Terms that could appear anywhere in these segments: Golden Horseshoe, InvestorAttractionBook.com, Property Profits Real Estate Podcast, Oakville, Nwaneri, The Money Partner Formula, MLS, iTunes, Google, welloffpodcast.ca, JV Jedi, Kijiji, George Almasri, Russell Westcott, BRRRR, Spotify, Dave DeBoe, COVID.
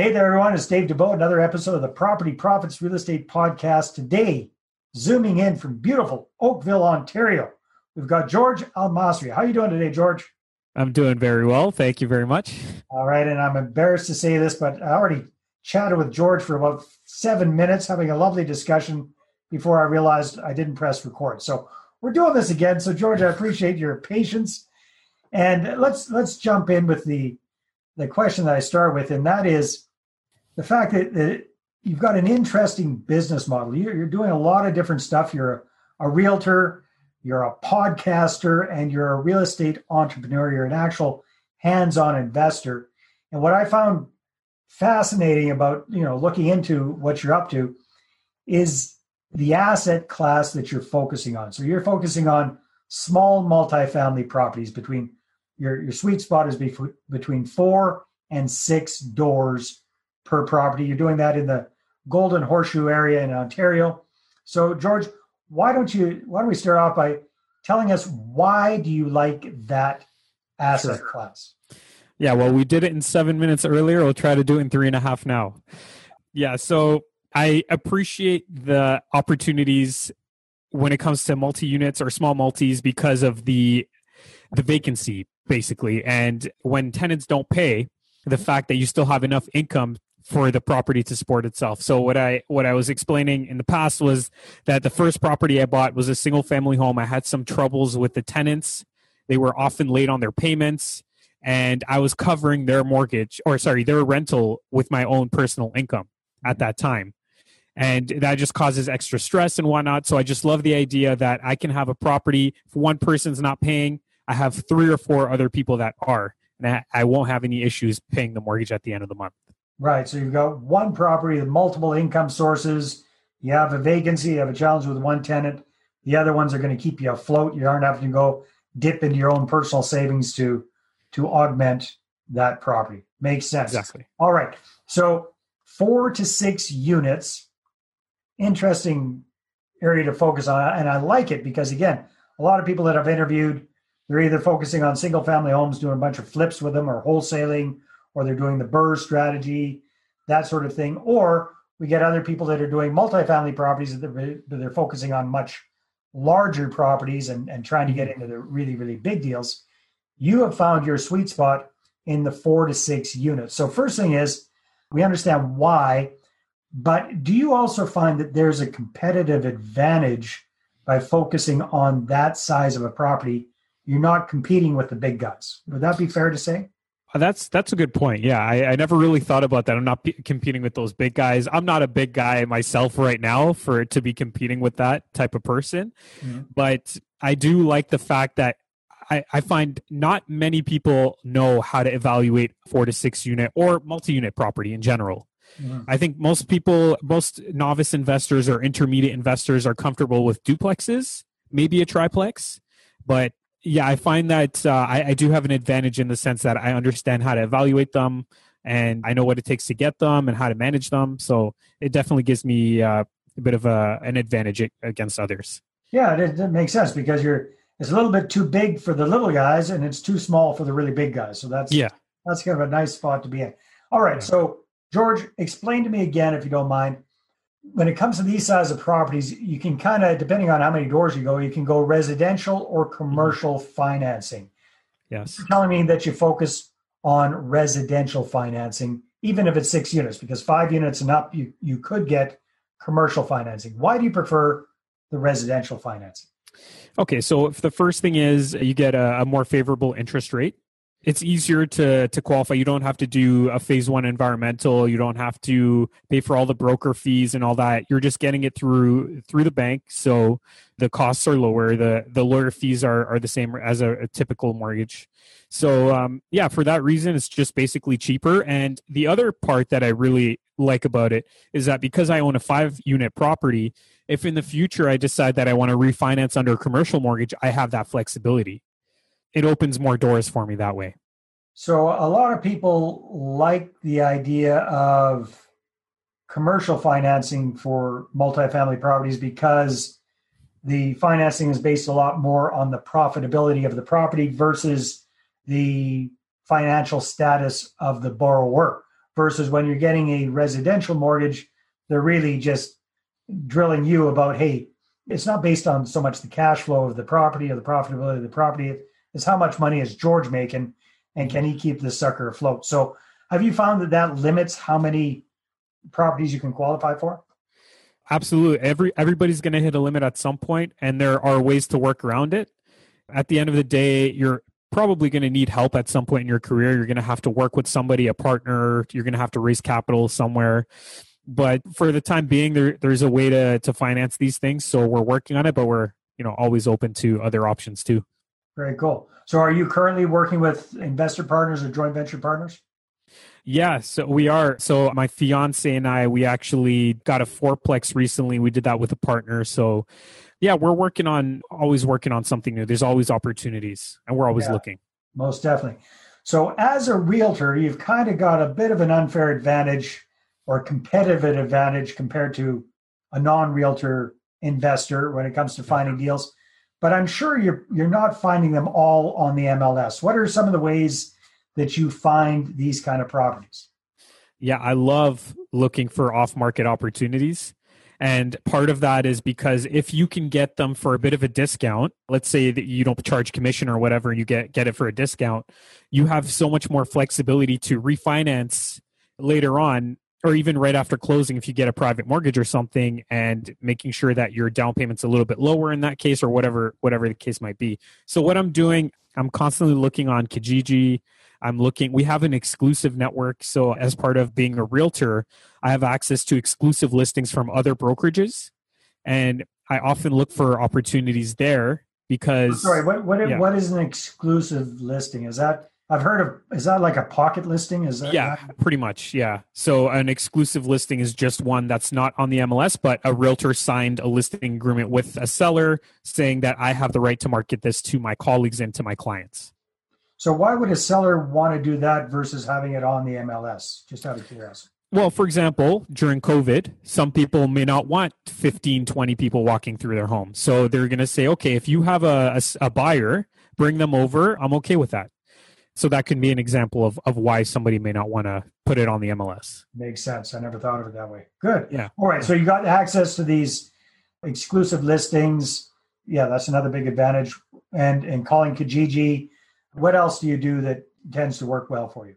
Hey there, everyone. It's Dave DeBoe, another episode of the Property Profits Real Estate Podcast. Today, zooming in from beautiful Oakville, Ontario, we've got George Almasri. How are you doing today, George? I'm doing very well. Thank you very much. All right. And I'm embarrassed to say this, but I already chatted with George for about 7 minutes, having a lovely discussion before I realized I didn't press record. So we're doing this again. So, George, I appreciate your patience. And let's jump in with the question that I start with, and that is the fact that you've got an interesting business model. You're doing a lot of different stuff. You're a realtor, you're a podcaster, and you're a real estate entrepreneur. You're an actual hands-on investor. And what I found fascinating about, looking into what you're up to is the asset class that you're focusing on. So you're focusing on small multifamily properties between your sweet spot is between 4 and 6 doors per property. You're doing that in the Golden Horseshoe area in Ontario. So, George, why don't we start off by telling us why do you like that asset class? Yeah, well, we did it in 7 minutes earlier. We'll try to do it in 3.5 now. Yeah, so I appreciate the opportunities when it comes to multi-units or small multis because of the vacancy, basically. And when tenants don't pay, the fact that you still have enough income for the property to support itself. So what I was explaining in the past was that the first property I bought was a single family home. I had some troubles with the tenants. They were often late on their payments, and I was covering their rental with my own personal income at that time. And that just causes extra stress and whatnot. So I just love the idea that I can have a property. If one person's not paying, I have 3 or 4 other people that are, and I won't have any issues paying the mortgage at the end of the month. Right. So you've got one property with multiple income sources. You have a vacancy. You have a challenge with one tenant. The other ones are going to keep you afloat. You aren't having to go dip into your own personal savings to augment that property. Makes sense. Exactly. All right. So 4 to 6 units. Interesting area to focus on. And I like it because, again, a lot of people that I've interviewed, they're either focusing on single-family homes, doing a bunch of flips with them or wholesaling, or they're doing the BRRRR strategy, that sort of thing. Or we get other people that are doing multifamily properties that they're focusing on much larger properties and trying to get into the really, really big deals. You have found your sweet spot in the 4 to 6 units. So first thing is, we understand why, but do you also find that there's a competitive advantage by focusing on that size of a property? You're not competing with the big guys. Would that be fair to say? That's a good point. Yeah, I never really thought about that. I'm not competing with those big guys. I'm not a big guy myself right now for it to be competing with that type of person. Mm-hmm. But I do like the fact that I find not many people know how to evaluate 4 to 6 unit or multi-unit property in general. Mm-hmm. I think most novice investors or intermediate investors are comfortable with duplexes, maybe a triplex, but yeah, I find that I do have an advantage in the sense that I understand how to evaluate them, and I know what it takes to get them and how to manage them. So it definitely gives me a bit of an advantage against others. Yeah, it makes sense because it's a little bit too big for the little guys and it's too small for the really big guys. So that's kind of a nice spot to be in. All right. Yeah. So George, explain to me again, if you don't mind, when it comes to these size of properties, you can kind of, depending on how many doors you can go residential or commercial financing. Yes. You're telling me that you focus on residential financing, even if it's 6 units, because 5 units and up, you could get commercial financing. Why do you prefer the residential financing? Okay, so if the first thing is you get a more favorable interest rate, it's easier to qualify. You don't have to do a phase 1 environmental. You don't have to pay for all the broker fees and all that. You're just getting it through the bank. So the costs are lower. The lawyer fees are the same as a typical mortgage. So for that reason, it's just basically cheaper. And the other part that I really like about it is that because I own a 5-unit property, if in the future I decide that I want to refinance under a commercial mortgage, I have that flexibility. It opens more doors for me that way. So a lot of people like the idea of commercial financing for multifamily properties because the financing is based a lot more on the profitability of the property versus the financial status of the borrower. versus when you're getting a residential mortgage, they're really just drilling you about, hey, it's not based on so much the cash flow of the property or the profitability of the property. It's how much money is George making and can he keep this sucker afloat? So have you found that that limits how many properties you can qualify for? Absolutely. Everybody's going to hit a limit at some point, and there are ways to work around it. At the end of the day, you're probably going to need help at some point in your career. You're going to have to work with somebody, a partner. You're going to have to raise capital somewhere. But for the time being, there's a way to finance these things. So we're working on it, but we're always open to other options too. Very cool. So are you currently working with investor partners or joint venture partners? Yeah, so we are. So my fiance and I, we actually got a fourplex recently. We did that with a partner. So yeah, we're always working on something new. There's always opportunities, and we're always looking. Most definitely. So as a realtor, you've kind of got a bit of an unfair advantage or competitive advantage compared to a non-realtor investor when it comes to finding deals. But I'm sure you're not finding them all on the MLS. What are some of the ways that you find these kind of properties? Yeah, I love looking for off-market opportunities. And part of that is because if you can get them for a bit of a discount, let's say that you don't charge commission or whatever, you get it for a discount, you have so much more flexibility to refinance later on, or even right after closing if you get a private mortgage or something, and making sure that your down payment's a little bit lower in that case, or whatever the case might be. So what I'm doing, I'm constantly looking on Kijiji. We have an exclusive network. So as part of being a realtor, I have access to exclusive listings from other brokerages. And I often look for opportunities there because... Sorry, what is an exclusive listing? Is that like a pocket listing? Pretty much. Yeah. So an exclusive listing is just one that's not on the MLS, but a realtor signed a listing agreement with a seller saying that I have the right to market this to my colleagues and to my clients. So why would a seller want to do that versus having it on the MLS? Just out of curiosity. Well, for example, during COVID, some people may not want 15, 20 people walking through their home. So they're going to say, okay, if you have a buyer, bring them over. I'm okay with that. So that can be an example of why somebody may not want to put it on the MLS. Makes sense. I never thought of it that way. Good. Yeah. All right. So you got access to these exclusive listings. Yeah, that's another big advantage. And calling Kijiji. What else do you do that tends to work well for you?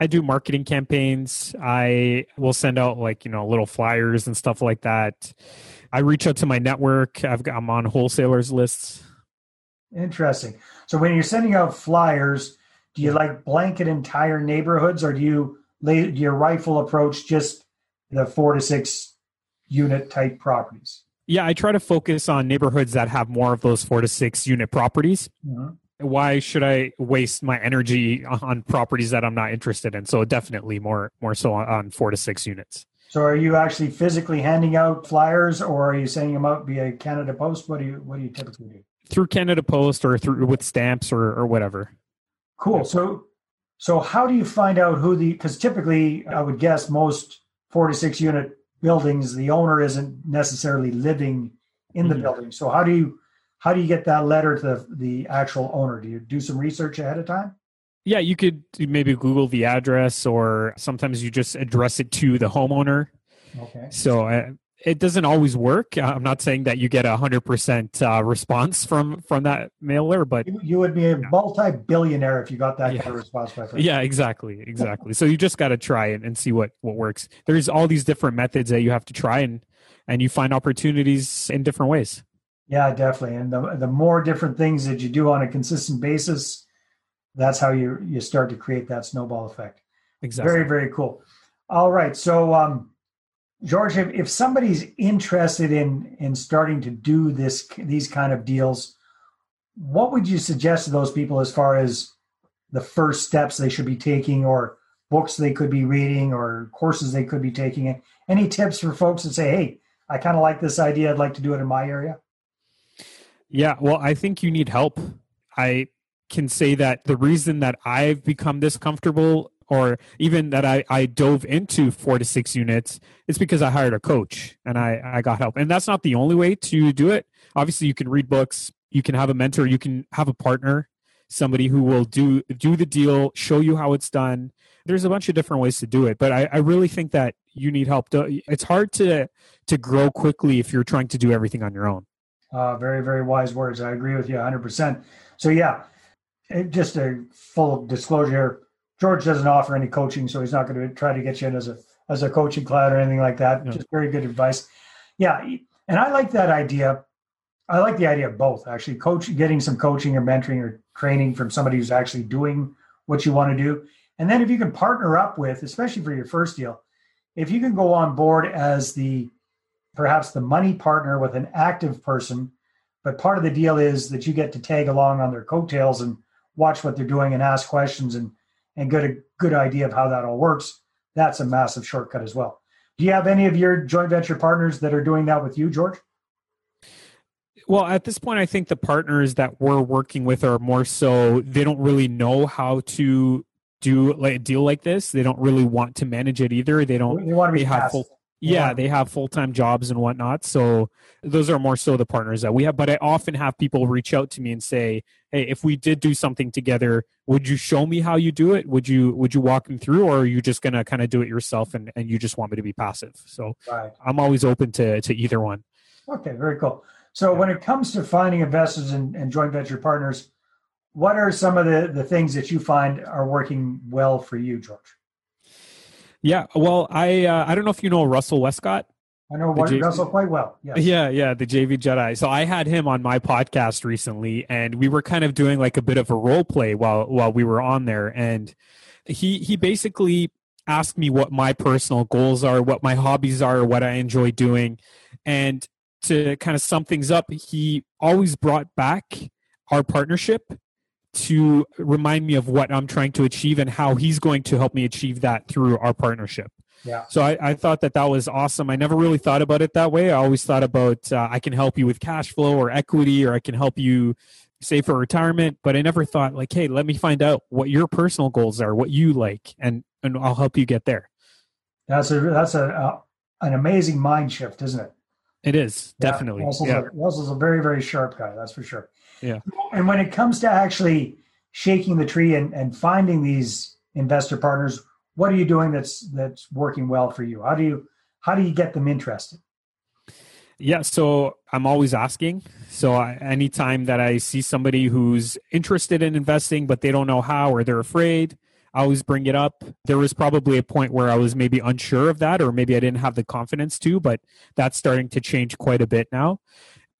I do marketing campaigns. I will send out little flyers and stuff like that. I reach out to my network. I'm on wholesalers lists. Interesting. So when you're sending out flyers, do you blanket entire neighborhoods, or do you rifle approach just the 4 to 6 unit type properties? Yeah, I try to focus on neighborhoods that have more of those 4 to 6 unit properties. Mm-hmm. Why should I waste my energy on properties that I'm not interested in? So definitely more so on 4 to 6 units. So are you actually physically handing out flyers, or are you sending them out via Canada Post? What do you typically do? Through Canada Post or through with stamps or whatever. Cool. So how do you find out because typically I would guess most 4 to 6 unit buildings, the owner isn't necessarily living in the building. So how do you get that letter to the actual owner? Do you do some research ahead of time? Yeah, you could maybe Google the address, or sometimes you just address it to the homeowner. Okay. So it doesn't always work. I'm not saying that you get 100% response from that mailer, but you would be a multi-billionaire if you got that kind of response. Yeah, exactly. So you just got to try it and see what works. There's all these different methods that you have to try, and you find opportunities in different ways. Yeah, definitely. And the more different things that you do on a consistent basis, that's how you start to create that snowball effect. Exactly. Very, very cool. All right. So, George, if somebody's interested in starting to do these kind of deals, what would you suggest to those people as far as the first steps they should be taking, or books they could be reading, or courses they could be taking? Any tips for folks that say, hey, I kind of like this idea. I'd like to do it in my area? Yeah, well, I think you need help. I can say that the reason that I've become this comfortable, or even that I dove into 4 to 6 units, is because I hired a coach and I got help. And that's not the only way to do it. Obviously, you can read books, you can have a mentor, you can have a partner, somebody who will do the deal, show you how it's done, there's a bunch of different ways to do it, but I really think that you need help. It's hard to grow quickly if you're trying to do everything on your own. Very, very wise words. I agree with you 100%. So yeah, just a full disclosure, George doesn't offer any coaching, so he's not going to try to get you in as a coaching client or anything like that. Yeah. Just very good advice. Yeah. And I like that idea. I like the idea of both, actually. Getting some coaching or mentoring or training from somebody who's actually doing what you want to do. And then if you can partner up with, especially for your first deal, if you can go on board as perhaps the money partner with an active person, but part of the deal is that you get to tag along on their coattails and watch what they're doing and ask questions and get a good idea of how that all works, that's a massive shortcut as well. Do you have any of your joint venture partners that are doing that with you, George? Well, at this point, I think the partners that we're working with are more so they don't really know how to do like a deal like this. They don't really want to manage it either. They want to be fast. They have full-time jobs and whatnot. So those are more so the partners that we have. But I often have people reach out to me and say, "Hey, if we did do something together, would you show me how you do it? Would you walk me through, or are you just going to kind of do it yourself and you just want me to be passive?" So right. I'm always open to either one. Okay, very cool. So when it comes to finding investors and joint venture partners, what are some of the things that you find are working well for you, George? Yeah, well, I don't know if you know Russell Westcott. I know Russell quite well. Yes. Yeah, the JV Jedi. So I had him on my podcast recently, and we were kind of doing like a bit of a role play while we were on there. And he basically asked me what my personal goals are, what my hobbies are, what I enjoy doing. And to kind of sum things up, he always brought back our partnership to remind me of what I'm trying to achieve and how he's going to help me achieve that through our partnership. Yeah. So I thought that was awesome. I never really thought about it that way. I always thought about I can help you with cash flow or equity, or I can help you save for retirement. But I never thought like, hey, let me find out what your personal goals are, what you like, and I'll help you get there. That's an amazing mind shift, isn't it? It is, definitely. Russell's a very, very sharp guy, that's for sure. Yeah. And when it comes to actually shaking the tree and finding these investor partners, what are you doing that's working well for you? How do you get them interested? Yeah, so I'm always asking. So anytime that I see somebody who's interested in investing, but they don't know how or they're afraid, I always bring it up. There was probably a point where I was maybe unsure of that, or maybe I didn't have the confidence to, but that's starting to change quite a bit now.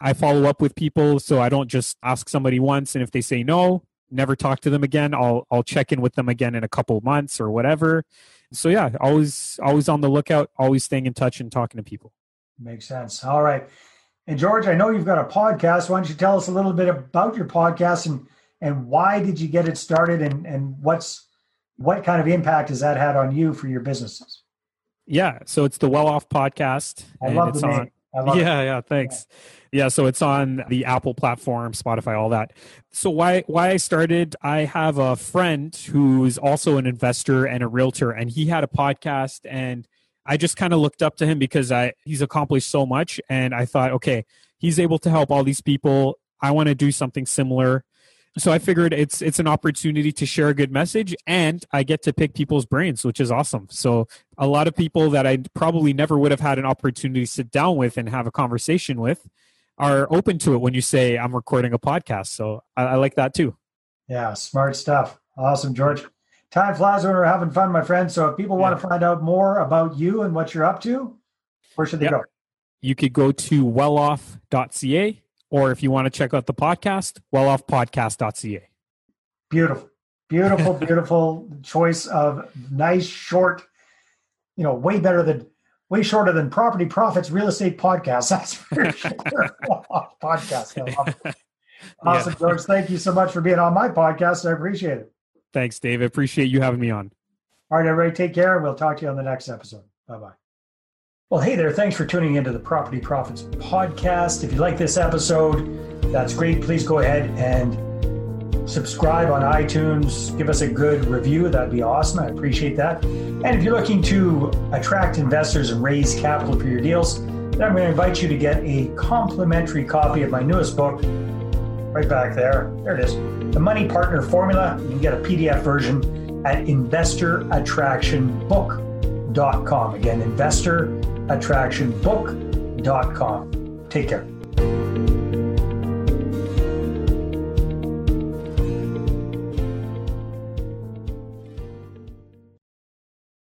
I follow up with people, so I don't just ask somebody once, and if they say no, never talk to them again. I'll check in with them again in a couple of months or whatever. So yeah, always on the lookout, always staying in touch and talking to people. Makes sense. All right. And George, I know you've got a podcast. Why don't you tell us a little bit about your podcast and why did you get it started and what kind of impact has that had on you for your businesses? Yeah. So it's the Well Off Podcast. I love the name. Yeah. Thanks. Yeah. So it's on the Apple platform, Spotify, all that. So why I started, I have a friend who's also an investor and a realtor, and he had a podcast, and I just kind of looked up to him because he's accomplished so much. And I thought, okay, he's able to help all these people. I want to do something similar. So I figured it's an opportunity to share a good message, and I get to pick people's brains, which is awesome. So a lot of people that I probably never would have had an opportunity to sit down with and have a conversation with are open to it when you say, I'm recording a podcast. So I like that too. Yeah, smart stuff. Awesome, George. Time flies when we're having fun, my friend. So if people want to find out more about you and what you're up to, where should they go? You could go to welloff.ca. Or if you want to check out the podcast, welloffpodcast.ca. Beautiful, beautiful, beautiful choice of nice, short, way shorter than Property Profits Real Estate Podcast. That's for sure. Podcast. I love it. Awesome, George. Thank you so much for being on my podcast. I appreciate it. Thanks, Dave. I appreciate you having me on. All right, everybody, take care. We'll talk to you on the next episode. Bye-bye. Well, hey there, thanks for tuning into the Property Profits Podcast. If you like this episode, that's great. Please go ahead and subscribe on iTunes. Give us a good review. That'd be awesome. I appreciate that. And if you're looking to attract investors and raise capital for your deals, then I'm going to invite you to get a complimentary copy of my newest book right back there. There it is. The Money Partner Formula. You can get a PDF version. at InvestorAttractionBook.com. Again, InvestorAttractionBook.com. Take care.